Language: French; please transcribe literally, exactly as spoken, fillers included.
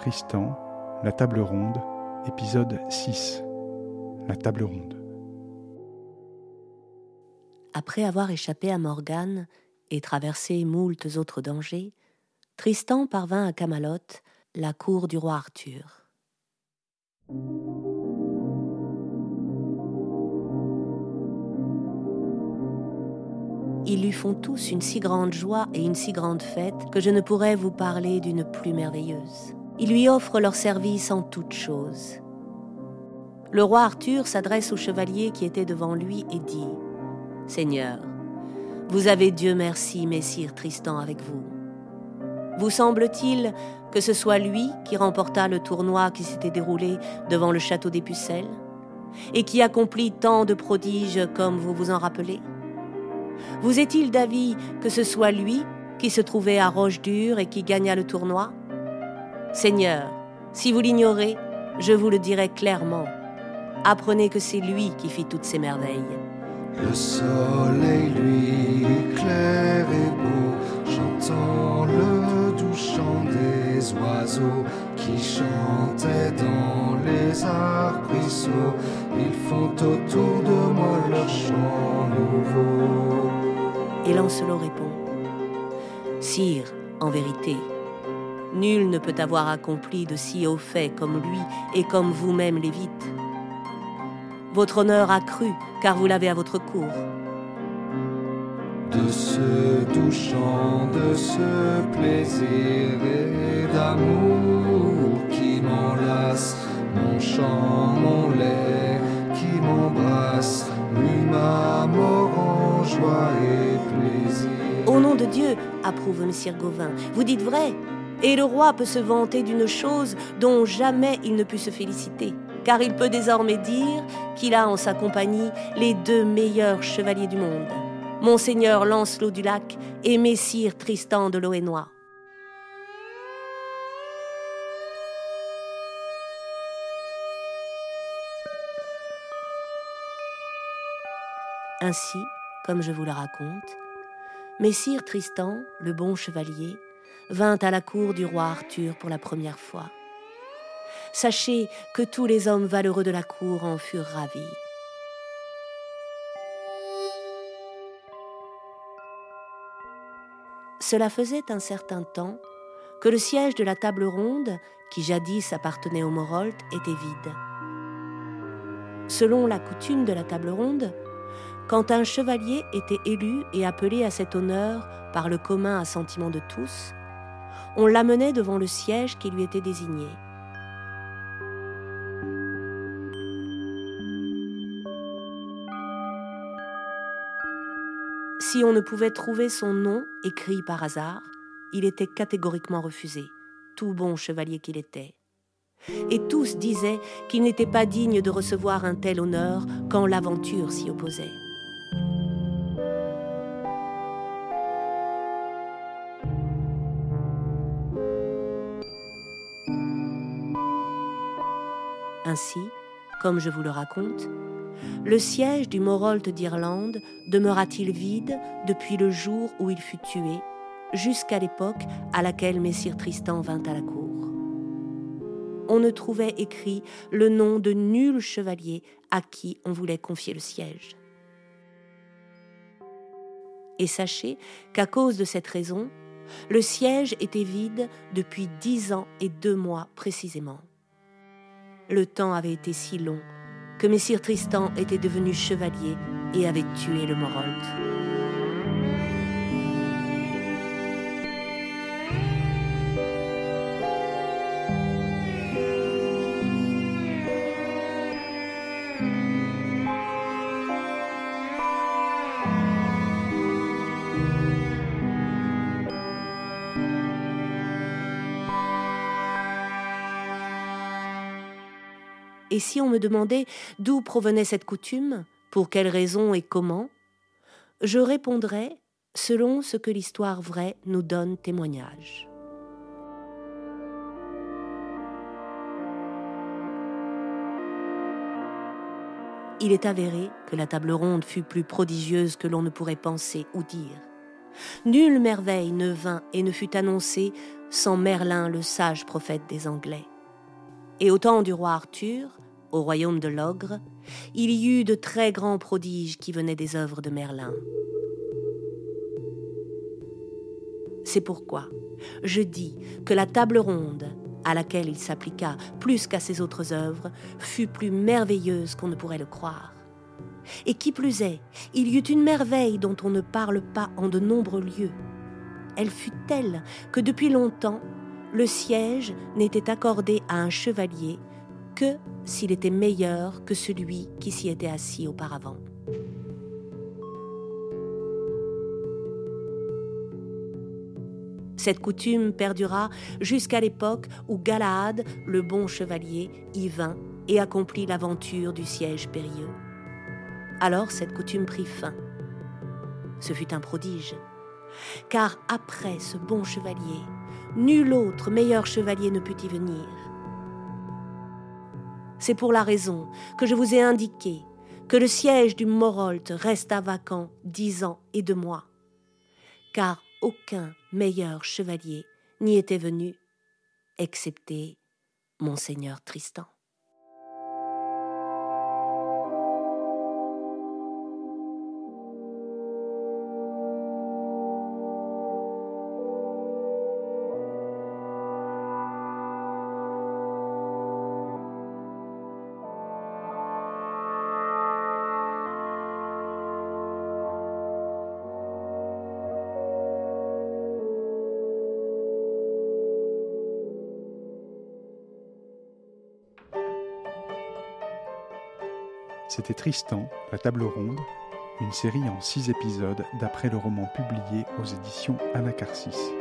Tristan, la table ronde, épisode six. La table ronde. Après avoir échappé à Morgane et traversé moultes autres dangers, Tristan parvint à Camelot, la cour du roi Arthur. Ils lui font tous une si grande joie et une si grande fête que je ne pourrais vous parler d'une plus merveilleuse. Ils lui offrent leur service en toutes choses. Le roi Arthur s'adresse au chevalier qui était devant lui et dit « Seigneur, vous avez Dieu merci, messire Tristan avec vous. Vous semble-t-il que ce soit lui qui remporta le tournoi qui s'était déroulé devant le château des Pucelles et qui accomplit tant de prodiges comme vous vous en rappelez ? Vous est-il d'avis que ce soit lui qui se trouvait à Roche-Dure et qui gagna le tournoi ? Seigneur, si vous l'ignorez, je vous le dirai clairement. Apprenez que c'est lui qui fit toutes ces merveilles. Le soleil, lui, est clair et beau, j'entends le doux chant des oiseaux qui chantaient dans les arbrisseaux. Ils font autour de moi leur chant nouveau. Et Lancelot répond : Sire, en vérité, nul ne peut avoir accompli de si hauts faits comme lui et comme vous-même, Lévite. Votre honneur a cru, car vous l'avez à votre cour. De ce doux chant, de ce plaisir et d'amour qui m'enlace, mon chant, mon lait qui m'embrasse, lui ma mort en joie et plaisir. Au nom de Dieu, approuve Monsieur Gauvin, vous dites vrai, et le roi peut se vanter d'une chose dont jamais il ne put se féliciter. Car il peut désormais dire qu'il a en sa compagnie les deux meilleurs chevaliers du monde, Monseigneur Lancelot du Lac et Messire Tristan de l'Auxenois. Ainsi, comme je vous le raconte, Messire Tristan, le bon chevalier, vint à la cour du roi Arthur pour la première fois. Sachez que tous les hommes valeureux de la cour en furent ravis. Cela faisait un certain temps que le siège de la table ronde, qui jadis appartenait au Morholt, était vide. Selon la coutume de la table ronde, quand un chevalier était élu et appelé à cet honneur par le commun assentiment de tous, on l'amenait devant le siège qui lui était désigné. Si on ne pouvait trouver son nom écrit par hasard, il était catégoriquement refusé, tout bon chevalier qu'il était. Et tous disaient qu'il n'était pas digne de recevoir un tel honneur quand l'aventure s'y opposait. Ainsi, comme je vous le raconte, le siège du Morholt d'Irlande demeura-t-il vide depuis le jour où il fut tué, jusqu'à l'époque à laquelle Messire Tristan vint à la cour. On ne trouvait écrit le nom de nul chevalier à qui on voulait confier le siège. Et sachez qu'à cause de cette raison, le siège était vide depuis dix ans et deux mois précisément. Le temps avait été si long que Messire Tristan était devenu chevalier et avait tué le Morholt. Et si on me demandait d'où provenait cette coutume, pour quelles raisons et comment, je répondrais selon ce que l'histoire vraie nous donne témoignage. Il est avéré que la table ronde fut plus prodigieuse que l'on ne pourrait penser ou dire. Nulle merveille ne vint et ne fut annoncée sans Merlin, le sage prophète des Anglais. Et au temps du roi Arthur, au royaume de Logre, il y eut de très grands prodiges qui venaient des œuvres de Merlin. C'est pourquoi je dis que la table ronde, à laquelle il s'appliqua plus qu'à ses autres œuvres, fut plus merveilleuse qu'on ne pourrait le croire. Et qui plus est, il y eut une merveille dont on ne parle pas en de nombreux lieux. Elle fut telle que depuis longtemps, le siège n'était accordé à un chevalier que s'il était meilleur que celui qui s'y était assis auparavant. Cette coutume perdura jusqu'à l'époque où Galahad, le bon chevalier, y vint et accomplit l'aventure du siège périlleux. Alors cette coutume prit fin. Ce fut un prodige, car après ce bon chevalier, nul autre meilleur chevalier ne put y venir. C'est pour la raison que je vous ai indiqué que le siège du Morholt resta vacant dix ans et deux mois, car aucun meilleur chevalier n'y était venu, excepté Monseigneur Tristan. C'était Tristan, la table ronde, une série en six épisodes d'après le roman publié aux éditions Anacarsis.